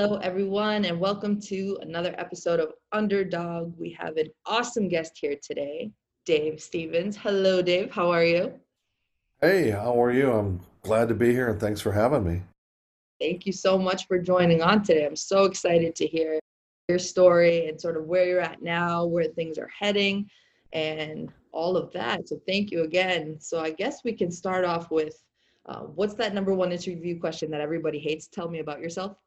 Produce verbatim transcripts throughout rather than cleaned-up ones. Hello, everyone, and welcome to another episode of Underdog. We have an awesome guest here today. Dave Stevens. Hello, Dave. How are you? Hey, how are you? I'm glad to be here, and thanks for having me. Thank you so much for joining on today. I'm so excited to hear your story and sort of where you're at now, where things are heading, and all of that. So thank you again. So I guess we can start off with uh, what's that number one interview question that everybody hates? Tell me about yourself.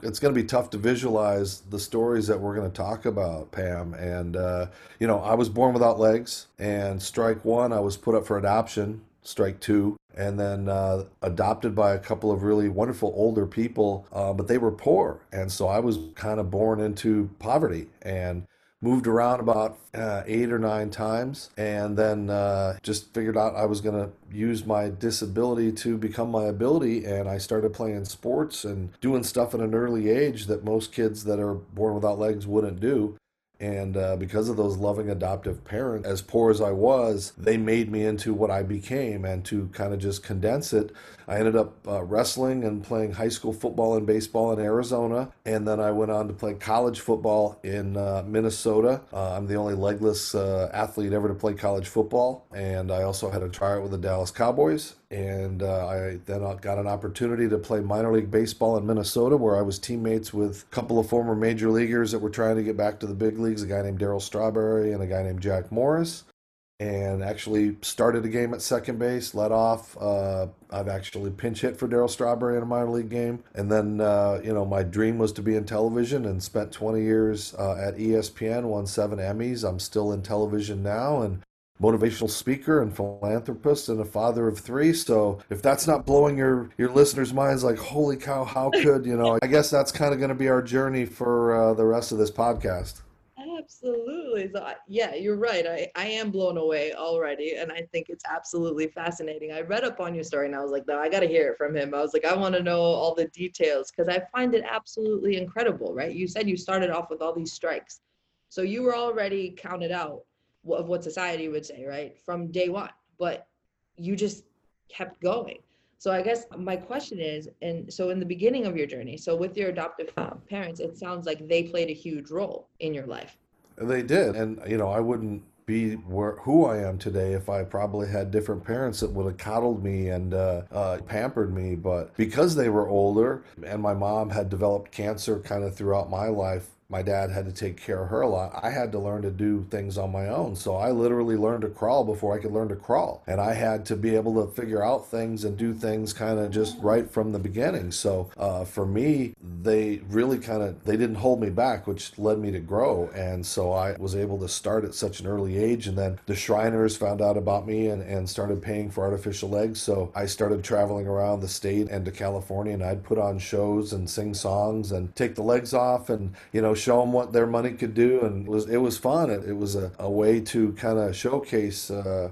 It's going to be tough to visualize the stories that we're going to talk about, Pam. And, uh, you know, I was born without legs, and strike one, I was put up for adoption, strike two, and then uh, adopted by a couple of really wonderful older people, uh, but they were poor. And so I was kind of born into poverty and moved around about uh, eight or nine times, and then uh, just figured out I was going to use my disability to become my ability. And I started playing sports and doing stuff at an early age that most kids that are born without legs wouldn't do. And uh, because of those loving adoptive parents, as poor as I was, they made me into what I became. And to kind of just condense it, I ended up uh, wrestling and playing high school football and baseball in Arizona. And then I went on to play college football in uh, Minnesota. Uh, I'm the only legless uh, athlete ever to play college football. And I also had a tryout with the Dallas Cowboys. And uh, I then got an opportunity to play minor league baseball in Minnesota, where I was teammates with a couple of former major leaguers that were trying to get back to the big leagues, a guy named Daryl Strawberry and a guy named Jack Morris, and actually started a game at second base, led off. Uh, I've actually pinch hit for Daryl Strawberry in a minor league game. And then, uh, you know, my dream was to be in television, and spent twenty years uh, at E S P N, won seven Emmys. I'm still in television now, and motivational speaker and philanthropist and a father of three. So if that's not blowing your, your listeners' minds like, holy cow, how could, you know, I guess that's kind of going to be our journey for uh, the rest of this podcast. Absolutely. So I, yeah, you're right. I, I am blown away already. And I think it's absolutely fascinating. I read up on your story and I was like, no, I got to hear it from him. I was like, I want to know all the details, because I find it absolutely incredible, right? You said you started off with all these strikes. So you were already counted out of what society would say, right, from day one, but you just kept going. So I guess my question is, and so in the beginning of your journey, so with your adoptive parents, it sounds like they played a huge role in your life. They did. And, you know, I wouldn't be where, who I am today if I probably had different parents that would have coddled me and uh, uh, pampered me. But because they were older, and my mom had developed cancer kind of throughout my life, my dad had to take care of her a lot. I had to learn to do things on my own. So I literally learned to crawl before I could learn to crawl. And I had to be able to figure out things and do things kind of just right from the beginning. So uh, for me, they really kind of, they didn't hold me back, which led me to grow. And so I was able to start at such an early age. And then the Shriners found out about me and, and started paying for artificial legs. So I started traveling around the state and to California, and I'd put on shows and sing songs and take the legs off and, you know, show them what their money could do. And it was, it was fun. It, it was a, a way to kind of showcase uh,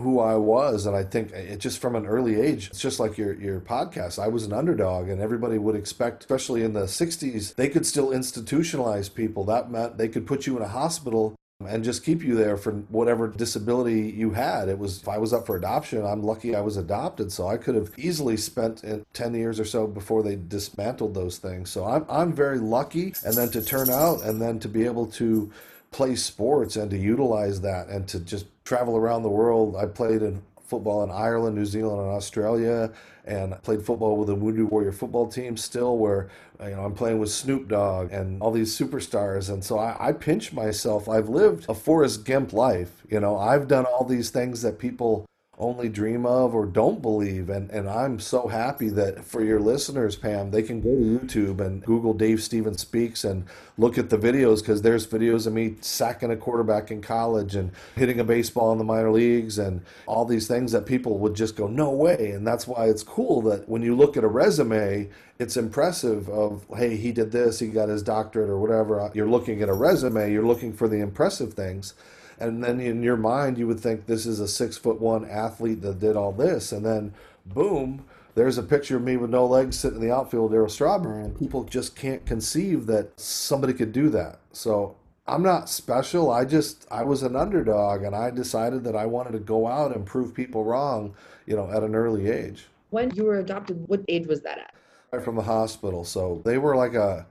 who I was. And I think it just from an early age, it's just like your, your podcast, I was an underdog, and everybody would expect, especially in the sixties, they could still institutionalize people. That meant they could put you in a hospital and just keep you there for whatever disability you had. It was, if I was up for adoption, I'm lucky I was adopted. So I could have easily spent ten years or so before they dismantled those things. So I'm I'm very lucky. And then to turn out and then to be able to play sports and to utilize that and to just travel around the world. I played in football in Ireland, New Zealand, and Australia, and played football with the Wounded Warrior football team still, where, you know, I'm playing with Snoop Dogg and all these superstars. And so I, I pinch myself. I've lived a Forrest Gump life. You know, I've done all these things that people only dream of or don't believe. And, and I'm so happy that for your listeners, Pam, they can go to YouTube and Google Dave Stevens Speaks and look at the videos, because there's videos of me sacking a quarterback in college and hitting a baseball in the minor leagues and all these things that people would just go, no way. And that's why it's cool that when you look at a resume, it's impressive of, hey, he did this, he got his doctorate or whatever. You're looking at a resume, you're looking for the impressive things. And then in your mind, you would think this is a six foot one athlete that did all this. And then, boom, there's a picture of me with no legs sitting in the outfield, Daryl Strawberry. And people just can't conceive that somebody could do that. So I'm not special. I just, I was an underdog, and I decided that I wanted to go out and prove people wrong, you know, at an early age. When you were adopted, what age was that at? Right from the hospital. So they were like a,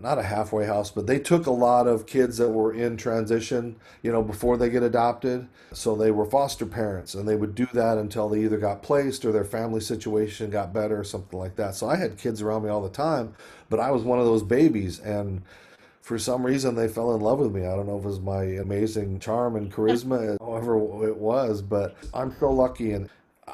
not a halfway house, but they took a lot of kids that were in transition, you know, before they get adopted. So they were foster parents, and they would do that until they either got placed or their family situation got better or something like that. So I had kids around me all the time, but I was one of those babies. And for some reason, they fell in love with me. I don't know if it was my amazing charm and charisma, however it was, but I'm so lucky. And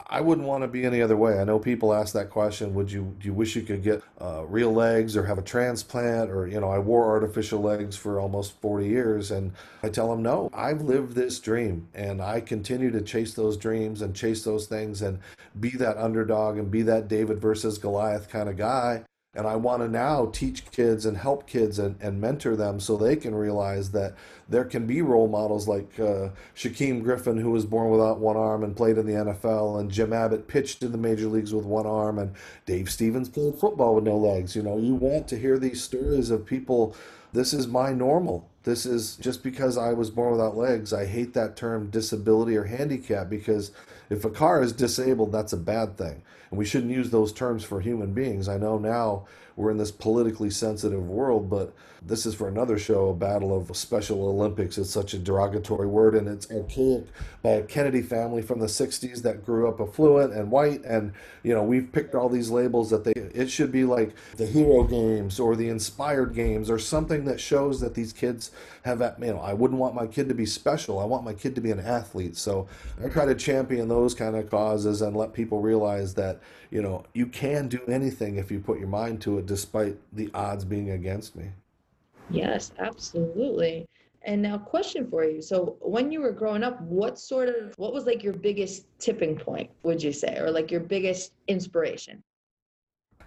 I wouldn't want to be any other way. I know people ask that question, would you, do you wish you could get uh, real legs or have a transplant? Or, you know, I wore artificial legs for almost forty years. And I tell them, no, I've lived this dream, and I continue to chase those dreams and chase those things and be that underdog and be that David versus Goliath kind of guy. And I want to now teach kids and help kids and, and mentor them so they can realize that there can be role models like uh, Shaquem Griffin, who was born without one arm and played in the N F L, and Jim Abbott pitched in the major leagues with one arm, and Dave Stevens played football with no legs. You know, you want to hear these stories of people. This is my normal. This is just because I was born without legs. I hate that term disability or handicap, because if a car is disabled, that's a bad thing. And we shouldn't use those terms for human beings. I know now we're in this politically sensitive world, but this is for another show, a battle of Special Olympics. It's such a derogatory word, and it's archaic by a Kennedy family from the sixties that grew up affluent and white. And, you know, we've picked all these labels that they, it should be like the Hero Games or the Inspired Games or something that shows that these kids have, you know, I wouldn't want my kid to be special. I want my kid to be an athlete. So I try to champion those kind of causes and let people realize that, you know, you can do anything if you put your mind to it, despite the odds being against me. Yes, absolutely. And now, question for you. So when you were growing up, what sort of, what was like your biggest tipping point, would you say, or like your biggest inspiration?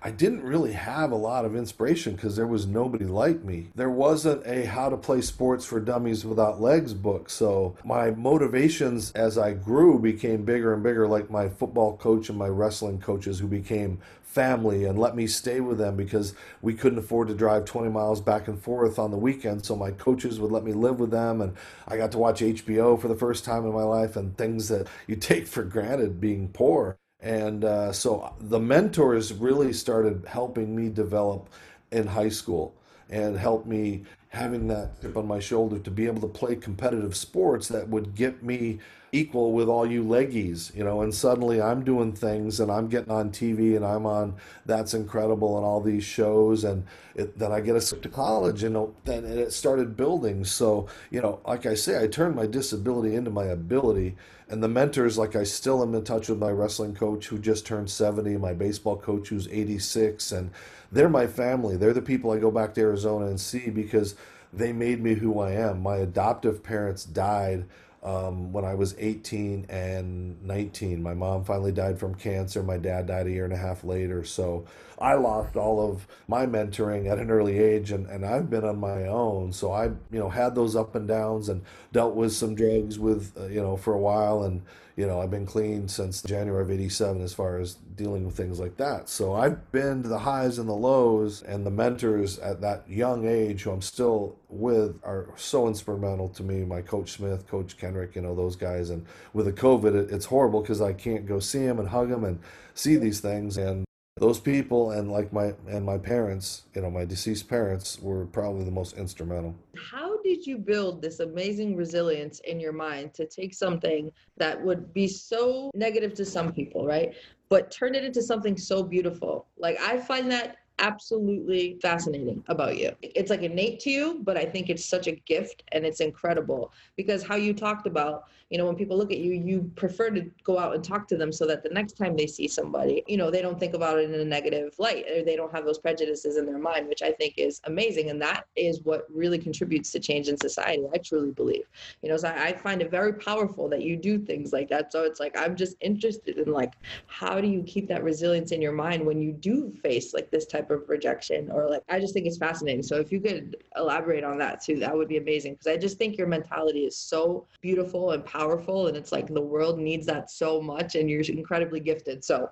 I didn't really have a lot of inspiration because there was nobody like me. There wasn't a How to Play Sports for Dummies Without Legs book. So my motivations as I grew became bigger and bigger, like my football coach and my wrestling coaches, who became family and let me stay with them because we couldn't afford to drive twenty miles back and forth on the weekend. So my coaches would let me live with them. And I got to watch H B O for the first time in my life, and things that you take for granted being poor. And uh, so the mentors really started helping me develop in high school and helped me having that chip on my shoulder to be able to play competitive sports that would get me equal with all you leggies, you know, and suddenly I'm doing things and I'm getting on T V and I'm on That's Incredible and all these shows, and it, then I get a to college, and then it started building. So, you know, like I say, I turned my disability into my ability. And the mentors, like I still am in touch with my wrestling coach who just turned seventy, my baseball coach who's eighty-six, and they're my family. They're the people I go back to Arizona and see because they made me who I am. My adoptive parents died um, when I was eighteen and nineteen. My mom finally died from cancer. My dad died a year and a half later. So I lost all of my mentoring at an early age, and, and I've been on my own. So I, you know, had those up and downs and dealt with some drugs with, uh, you know, for a while. And, you know, I've been clean since January of eighty-seven as far as dealing with things like that. So I've been to the highs and the lows, and the mentors at that young age who I'm still with are so instrumental to me. My Coach Smith, Coach Kendrick, you know, those guys. And with the COVID, it, it's horrible because I can't go see them and hug them and see these things. And those people, and like my and my parents, you know, my deceased parents were probably the most instrumental. How did you build this amazing resilience in your mind to take something that would be so negative to some people, right? But turn it into something so beautiful? Like, I find that absolutely fascinating about you. It's like innate to you, but I think it's such a gift and it's incredible because how you talked about, you know, when people look at you, you prefer to go out and talk to them so that the next time they see somebody, you know, they don't think about it in a negative light or they don't have those prejudices in their mind, which I think is amazing. And that is what really contributes to change in society. I truly believe, you know, so I, I find it very powerful that you do things like that. So it's like, I'm just interested in like, how do you keep that resilience in your mind when you do face like this type of rejection or like, I just think it's fascinating. So if you could elaborate on that too, that would be amazing. Cause I just think your mentality is so beautiful and powerful. And it's like, the world needs that so much and you're incredibly gifted. So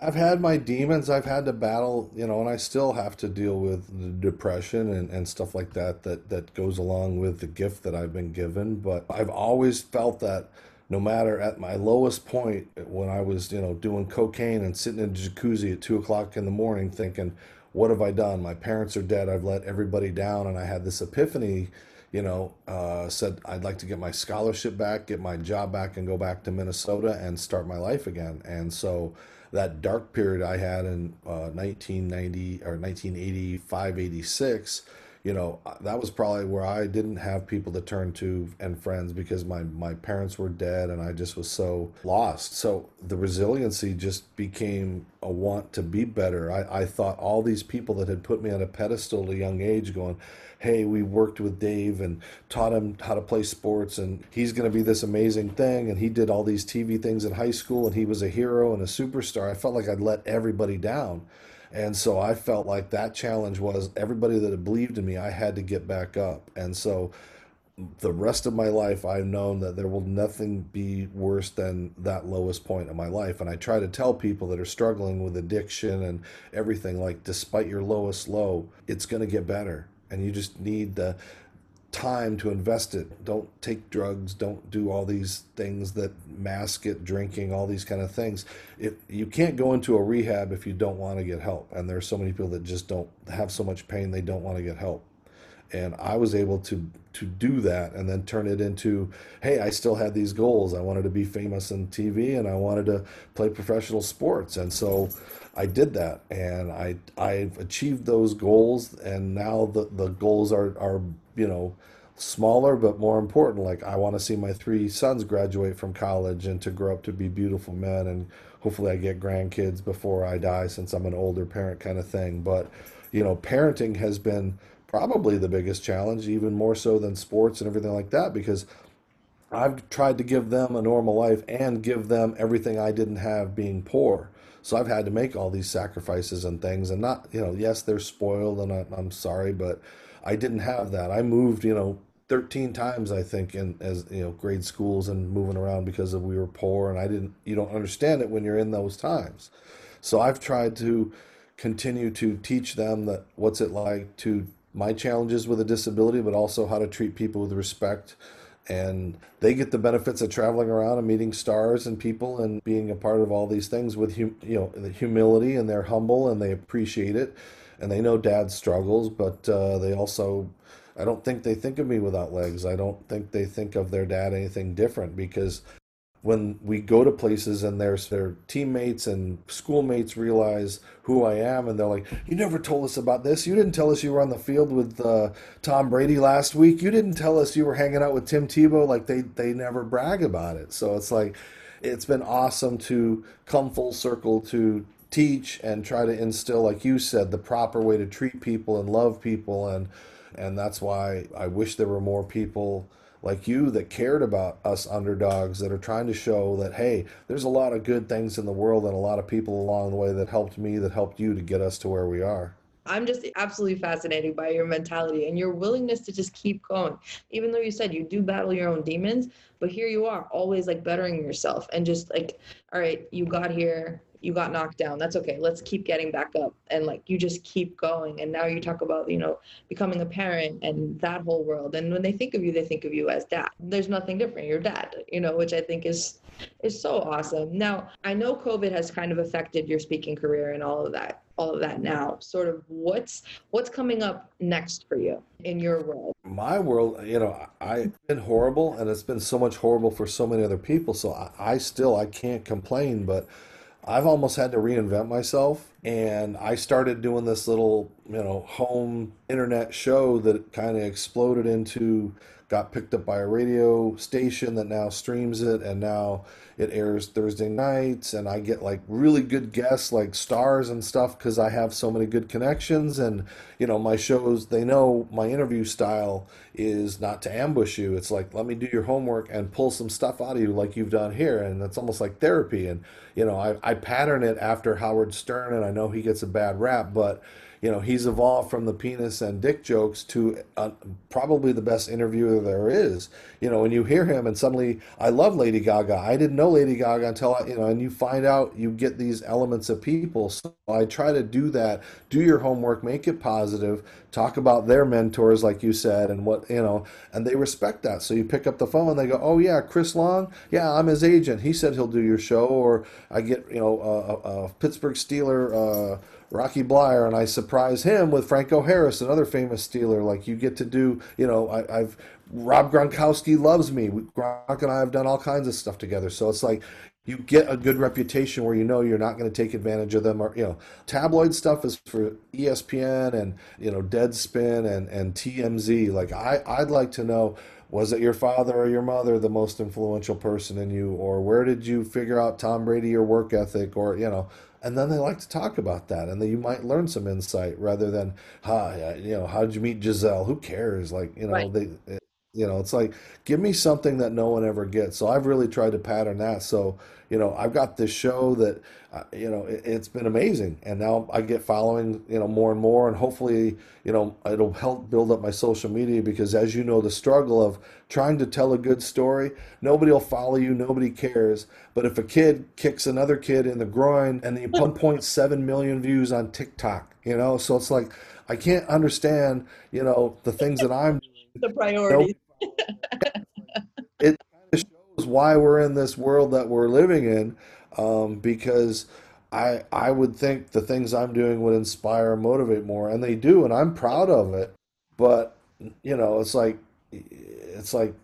I've had my demons. I've had to battle, you know, and I still have to deal with the depression and, and stuff like that, that, that goes along with the gift that I've been given. But I've always felt that no matter at my lowest point, when I was, you know, doing cocaine and sitting in a jacuzzi at two o'clock in the morning thinking, what have I done? My parents are dead. I've let everybody down. And I had this epiphany, you know, uh, said, I'd like to get my scholarship back, get my job back and go back to Minnesota and start my life again. And so that dark period I had in uh, nineteen ninety or nineteen eighty-five, eighty-six, you know, that was probably where I didn't have people to turn to and friends because my, my parents were dead and I just was so lost. So the resiliency just became a want to be better. I, I thought all these people that had put me on a pedestal at a young age going, hey, we worked with Dave and taught him how to play sports and he's going to be this amazing thing. And he did all these T V things in high school and he was a hero and a superstar. I felt like I'd let everybody down. And so I felt like that challenge was everybody that had believed in me, I had to get back up. And so the rest of my life, I've known that there will nothing be worse than that lowest point in my life. And I try to tell people that are struggling with addiction and everything, like despite your lowest low, it's going to get better. And you just need the time to invest it. Don't take drugs. Don't do all these things that mask it, drinking, all these kind of things. It, you can't go into a rehab if you don't want to get help. And there are so many people that just don't have so much pain, they don't want to get help. And I was able to to do that and then turn it into, hey, I still had these goals. I wanted to be famous on T V and I wanted to play professional sports. And so I did that and I, I've achieved those goals. And now the, the goals are, are, you know, smaller, but more important. Like I want to see my three sons graduate from college and to grow up to be beautiful men. And hopefully I get grandkids before I die since I'm an older parent kind of thing. But, you know, parenting has been probably the biggest challenge, even more so than sports and everything like that, because I've tried to give them a normal life and give them everything I didn't have being poor. So I've had to make all these sacrifices and things and not, you know, yes, they're spoiled and I, I'm sorry, but I didn't have that. I moved, you know, thirteen times, I think, in as, you know, grade schools and moving around because of we were poor and I didn't, you don't understand it when you're in those times. So I've tried to continue to teach them that what's it like to my challenges with a disability, but also how to treat people with respect. And they get the benefits of traveling around and meeting stars and people and being a part of all these things with, hum- you know, the humility, and they're humble and they appreciate it. And they know dad struggles, but uh, they also, I don't think they think of me without legs. I don't think they think of their dad anything different, because when we go to places and their, their teammates and schoolmates realize who I am and they're like, you never told us about this. You didn't tell us you were on the field with uh, Tom Brady last week. You didn't tell us you were hanging out with Tim Tebow. Like they, they never brag about it. So it's like, it's been awesome to come full circle to teach and try to instill, like you said, the proper way to treat people and love people. And, and that's why I wish there were more people like you that cared about us underdogs that are trying to show that, hey, there's a lot of good things in the world and a lot of people along the way that helped me, that helped you to get us to where we are. I'm just absolutely fascinated by your mentality and your willingness to just keep going. Even though you said you do battle your own demons, but here you are always like bettering yourself and just like, all right, you got here. You got knocked down. That's okay. Let's keep getting back up. And like, you just keep going. And now you talk about, you know, becoming a parent and that whole world. And when they think of you, they think of you as dad. There's nothing different. You're dad, you know, which I think is, is so awesome. Now, I know COVID has kind of affected your speaking career and all of that, all of that now, sort of what's, what's coming up next for you in your world? My world, you know, I've been horrible and it's been so much horrible for so many other people. So I, I still, I can't complain, but I've almost had to reinvent myself, and I started doing this little, you know, home internet show that kind of exploded into, got picked up by a radio station that now streams it, and now it airs Thursday nights, and I get like really good guests, like stars and stuff, because I have so many good connections. And, you know, my shows, they know my interview style is not to ambush you. It's like, let me do your homework and pull some stuff out of you like you've done here, and that's almost like therapy. And, you know, I, I pattern it after Howard Stern, and I know he gets a bad rap, but, you know, he's evolved from the penis and dick jokes to uh, probably the best interviewer there is. You know, when you hear him, and suddenly, I love Lady Gaga. I didn't know Lady Gaga until, I, you know, and you find out, you get these elements of people. So I try to do that. Do your homework, make it positive, talk about their mentors, like you said, and what, you know, and they respect that. So you pick up the phone and they go, oh yeah, Chris Long? Yeah, I'm his agent. He said he'll do your show. Or I get, you know, a, a Pittsburgh Steeler, uh, Rocky Bleier, and I surprise him with Franco Harris, another famous Steeler. Like, you get to do, you know, I, I've, Rob Gronkowski loves me. Gronk and I have done all kinds of stuff together. So it's like, you get a good reputation where you know you're not going to take advantage of them. Or, you know, tabloid stuff is for E S P N and, you know, Deadspin and, and T M Z. Like, I, I'd like to know, was it your father or your mother the most influential person in you? Or where did you figure out Tom Brady, your work ethic? Or, you know, and then they like to talk about that, and then you might learn some insight rather than, "Hi, you know, how did you meet Giselle? Who cares?" Like, you know, right. they, you know, it's like, give me something that no one ever gets. So I've really tried to pattern that. So, you know, I've got this show that, uh, you know, it, it's been amazing, and now I get following, you know, more and more, and hopefully, you know, it'll help build up my social media, because as you know, the struggle of trying to tell a good story, nobody will follow you, nobody cares. But if a kid kicks another kid in the groin, and the one point seven million views on TikTok, you know, so it's like, I can't understand, you know, the things that I'm doing. The priorities. It kind of shows why we're in this world that we're living in, um, because I I would think the things I'm doing would inspire and motivate more, and they do, and I'm proud of it. But, you know, it's like, it's like,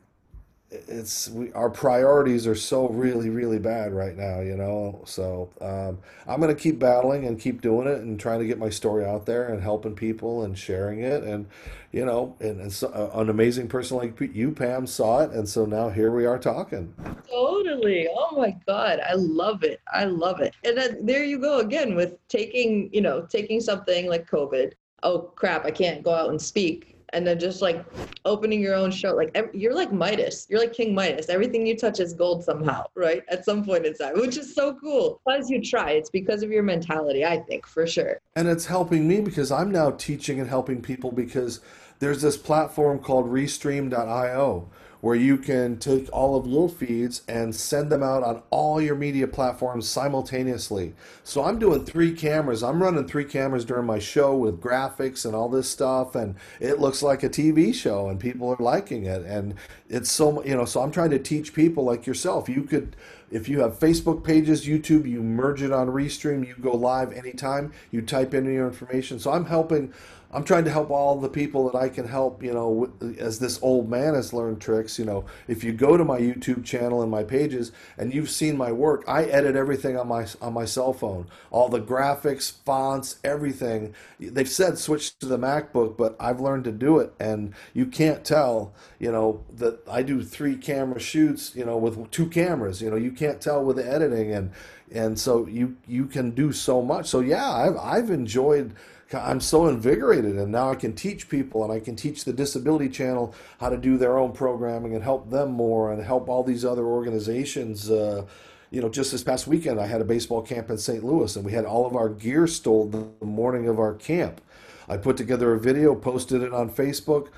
it's we, our priorities are so really, really bad right now, you know. So um, I'm going to keep battling and keep doing it and trying to get my story out there and helping people and sharing it. And, you know, and, and so, uh, an amazing person like you, Pam, saw it. And so now here we are talking. Totally. Oh, my God. I love it. I love it. And then there you go again with taking, you know, taking something like COVID. Oh, crap, I can't go out and speak. And then just like opening your own show, like you're like Midas, you're like King Midas. Everything you touch is gold somehow, right? At some point in time, which is so cool. As you try, it's because of your mentality, I think, for sure. And it's helping me because I'm now teaching and helping people, because there's this platform called Restream dot i o where you can take all of your feeds and send them out on all your media platforms simultaneously. So I'm doing three cameras. I'm running three cameras during my show with graphics and all this stuff, and it looks like a T V show, and people are liking it. And it's so, you know, so I'm trying to teach people like yourself. You could, if you have Facebook pages, YouTube, you merge it on Restream, you go live anytime, you type in your information. So I'm helping, I'm trying to help all the people that I can help, you know, as this old man has learned tricks. You know, if you go to my YouTube channel and my pages and you've seen my work, I edit everything on my on my cell phone. All the graphics, fonts, everything. They've said switch to the MacBook, but I've learned to do it, and you can't tell, you know, that I do three camera shoots, you know, with two cameras. You know, you can't tell with the editing, and and so you you can do so much. So yeah, I've I've enjoyed, I'm so invigorated, and now I can teach people, and I can teach the Disability Channel how to do their own programming and help them more, and help all these other organizations. Uh, you know, just this past weekend, I had a baseball camp in Saint Louis, and we had all of our gear stolen the morning of our camp. I put together a video, posted it on Facebook.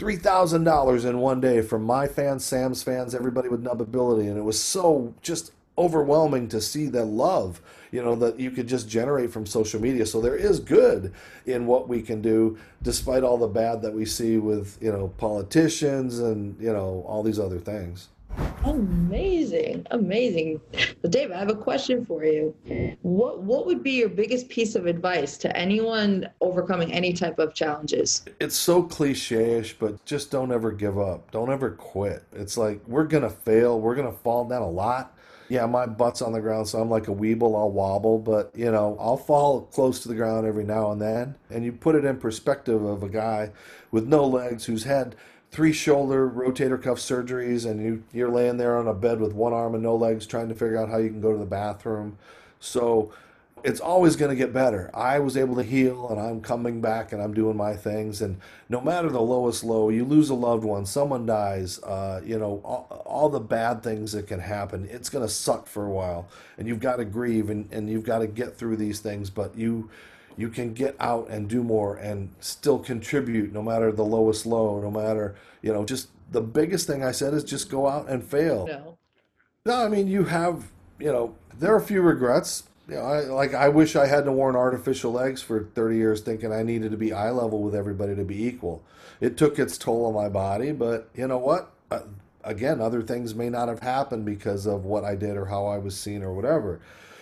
three thousand dollars in one day from my fans, Sam's fans, everybody with Nubability, and it was so just overwhelming to see the love, you know, that you could just generate from social media. So there is good in what we can do, despite all the bad that we see with, you know, politicians and, you know, all these other things. Amazing, amazing. Well, Dave, I have a question for you. What what would be your biggest piece of advice to anyone overcoming any type of challenges? It's so cliche-ish, but just don't ever give up. Don't ever quit. It's like, we're going to fail. We're going to fall down a lot. Yeah, my butt's on the ground, so I'm like a weeble. I'll wobble, but, you know, I'll fall close to the ground every now and then. And you put it in perspective of a guy with no legs who's had three shoulder rotator cuff surgeries, and you, you're laying there on a bed with one arm and no legs trying to figure out how you can go to the bathroom. So it's always going to get better. I was able to heal, and I'm coming back, and I'm doing my things. And no matter the lowest low, you lose a loved one, someone dies, uh, you know, all, all the bad things that can happen, it's going to suck for a while. And you've got to grieve, and, and you've got to get through these things. But you you can get out and do more and still contribute no matter the lowest low, no matter, you know, just the biggest thing I said is just go out and fail. No, no I mean, you have, you know, there are a few regrets. You know, I, like, I wish I hadn't worn artificial legs for thirty years thinking I needed to be eye level with everybody to be equal. It took its toll on my body, but you know what? Uh, again, other things may not have happened because of what I did or how I was seen or whatever.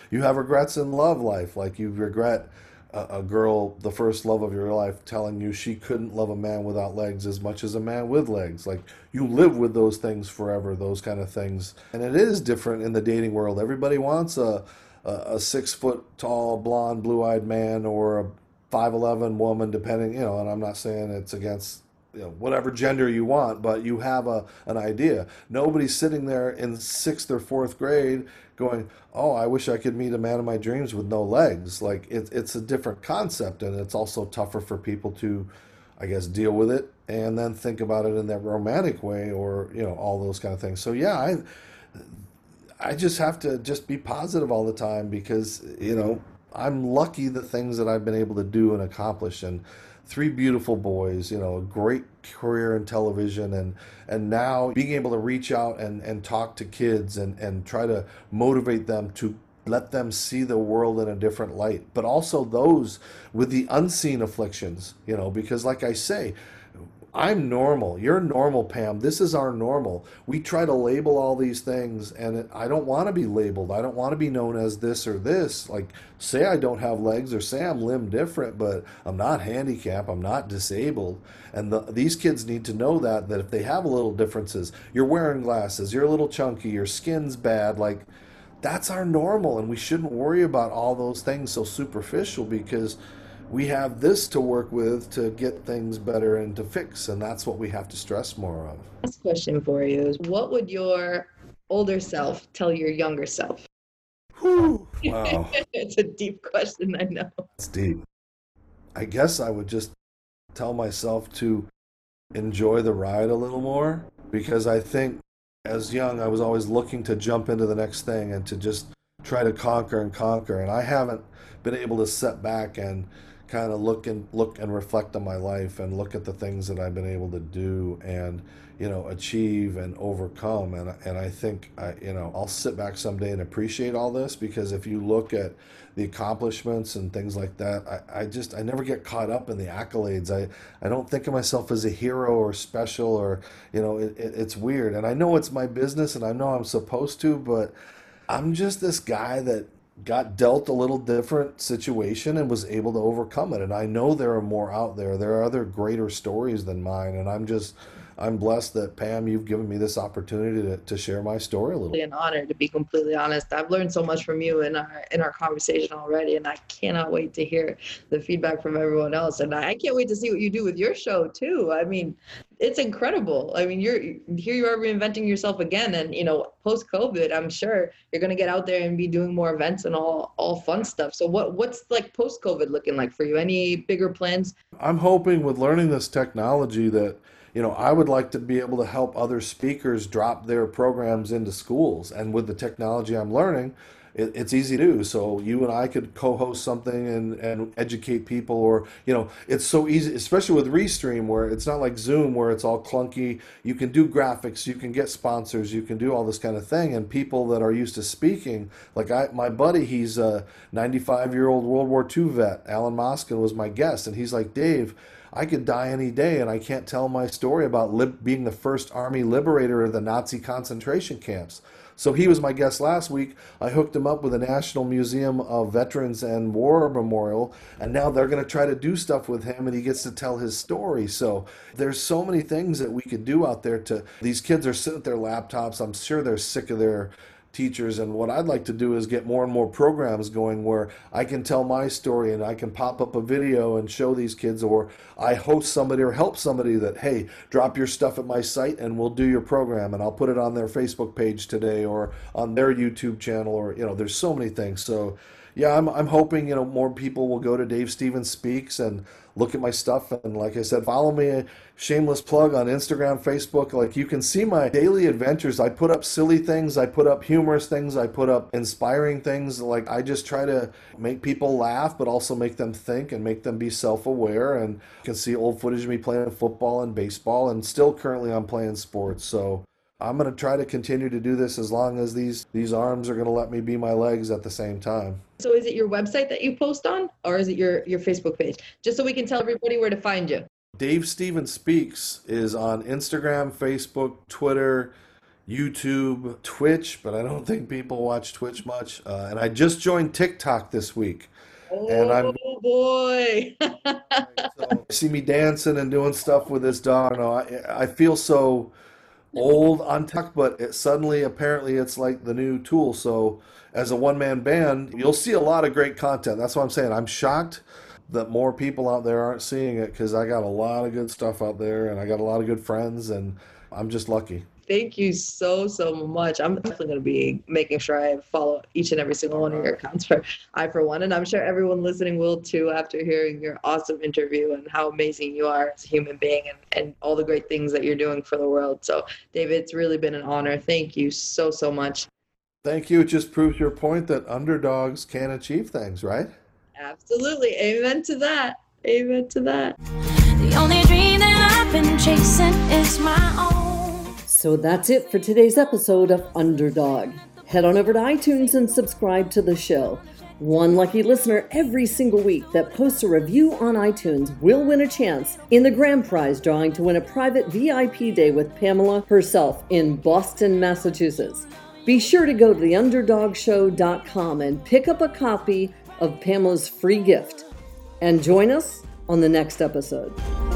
You have regrets in love life. Like, you regret a, a girl, the first love of your life, telling you she couldn't love a man without legs as much as a man with legs. Like, you live with those things forever, those kind of things. And it is different in the dating world. Everybody wants a... a six-foot-tall, blonde, blue-eyed man or a five eleven woman, depending, you know, and I'm not saying it's against, you know, whatever gender you want, but you have a an idea. Nobody's sitting there in sixth or fourth grade going, oh, I wish I could meet a man of my dreams with no legs. Like, it, it's a different concept, and it's also tougher for people to, I guess, deal with it and then think about it in that romantic way or, you know, all those kind of things. So, yeah, I... I just have to just be positive all the time because, you know, I'm lucky the things that I've been able to do and accomplish, and three beautiful boys, you know, a great career in television, and, and now being able to reach out and, and talk to kids and, and try to motivate them to let them see the world in a different light, but also those with the unseen afflictions, you know, because like I say, I'm normal. You're normal, Pam. This is our normal. We try to label all these things, and I don't want to be labeled. I don't want to be known as this or this. Like, say I don't have legs or say I'm limb different, but I'm not handicapped. I'm not disabled. And the, these kids need to know that, that if they have a little differences, you're wearing glasses, you're a little chunky, your skin's bad, like, that's our normal, and we shouldn't worry about all those things so superficial because we have this to work with to get things better and to fix, and that's what we have to stress more of. Last question for you is, what would your older self tell your younger self? Whew, wow. It's a deep question, I know. It's deep. I guess I would just tell myself to enjoy the ride a little more, because I think as young, I was always looking to jump into the next thing and to just try to conquer and conquer, and I haven't been able to sit back and kind of look and look and reflect on my life and look at the things that I've been able to do and, you know, achieve and overcome. And and I think, I, you know, I'll sit back someday and appreciate all this, because if you look at the accomplishments and things like that, I, I just, I never get caught up in the accolades. I, I don't think of myself as a hero or special or, you know, it, it, it's weird. And I know it's my business and I know I'm supposed to, but I'm just this guy that got dealt a little different situation and was able to overcome it. And I know there are more out there. There are other greater stories than mine. And I'm just, I'm blessed that, Pam, you've given me this opportunity to, to share my story a little. It's an honor, to be completely honest. I've learned so much from you in our, in our conversation already. And I cannot wait to hear the feedback from everyone else. And I can't wait to see what you do with your show too. I mean, it's incredible. I mean, you're here, you are reinventing yourself again. And, you know, post COVID, I'm sure you're going to get out there and be doing more events and all, all fun stuff. So what, what's like post COVID looking like for you? Any bigger plans? I'm hoping with learning this technology that, you know, I would like to be able to help other speakers drop their programs into schools. And with the technology I'm learning, it, it's easy to do. So you and I could co-host something and, and educate people, or, you know, it's so easy, especially with Restream, where it's not like Zoom, where it's all clunky. You can do graphics, you can get sponsors, you can do all this kind of thing. And people that are used to speaking, like I, my buddy, he's a ninety-five-year-old World War Two vet. Alan Moskin was my guest. And he's like, Dave, I could die any day, and I can't tell my story about lib- being the first army liberator of the Nazi concentration camps. So he was my guest last week. I hooked him up with the National Museum of Veterans and War Memorial, and now they're going to try to do stuff with him, and he gets to tell his story. So there's so many things that we could do out there. To these kids are sitting at their laptops. I'm sure they're sick of their teachers. And what I'd like to do is get more and more programs going where I can tell my story and I can pop up a video and show these kids, or I host somebody or help somebody that, hey, drop your stuff at my site and we'll do your program, and I'll put it on their Facebook page today or on their YouTube channel, or, you know, there's so many things. So yeah, I'm I'm hoping, you know, more people will go to Dave Stevens Speaks and look at my stuff. And like I said, follow me, shameless plug, on Instagram, Facebook. Like, you can see my daily adventures. I put up silly things, I put up humorous things, I put up inspiring things. Like, I just try to make people laugh, but also make them think and make them be self-aware. And you can see old footage of me playing football and baseball, and still currently I'm playing sports. So I'm going to try to continue to do this as long as these, these arms are going to let me be my legs at the same time. So is it your website that you post on, or is it your, your Facebook page? Just so we can tell everybody where to find you. Dave Stevens Speaks is on Instagram, Facebook, Twitter, YouTube, Twitch, but I don't think people watch Twitch much. Uh, and I just joined TikTok this week. Oh, and I'm, boy. So, see me dancing and doing stuff with this dog. No, I, I feel so old on TikTok, but it suddenly, apparently, it's like the new tool. So as a one-man band, you'll see a lot of great content. That's what I'm saying. I'm shocked that more people out there aren't seeing it, because I got a lot of good stuff out there, and I got a lot of good friends, and I'm just lucky. Thank you so, so much. I'm definitely going to be making sure I follow each and every single one of your accounts, for I, for one. And I'm sure everyone listening will, too, after hearing your awesome interview and how amazing you are as a human being, and, and all the great things that you're doing for the world. So, David, it's really been an honor. Thank you so, so much. Thank you. It just proves your point that underdogs can achieve things, right? Absolutely. Amen to that. Amen to that. The only dream that I've been chasing is my own. So that's it for today's episode of Underdog. Head on over to iTunes and subscribe to the show. One lucky listener every single week that posts a review on iTunes will win a chance in the grand prize drawing to win a private V I P day with Pamela herself in Boston, Massachusetts. Be sure to go to the underdog show dot com and pick up a copy of Pamela's free gift. And join us on the next episode.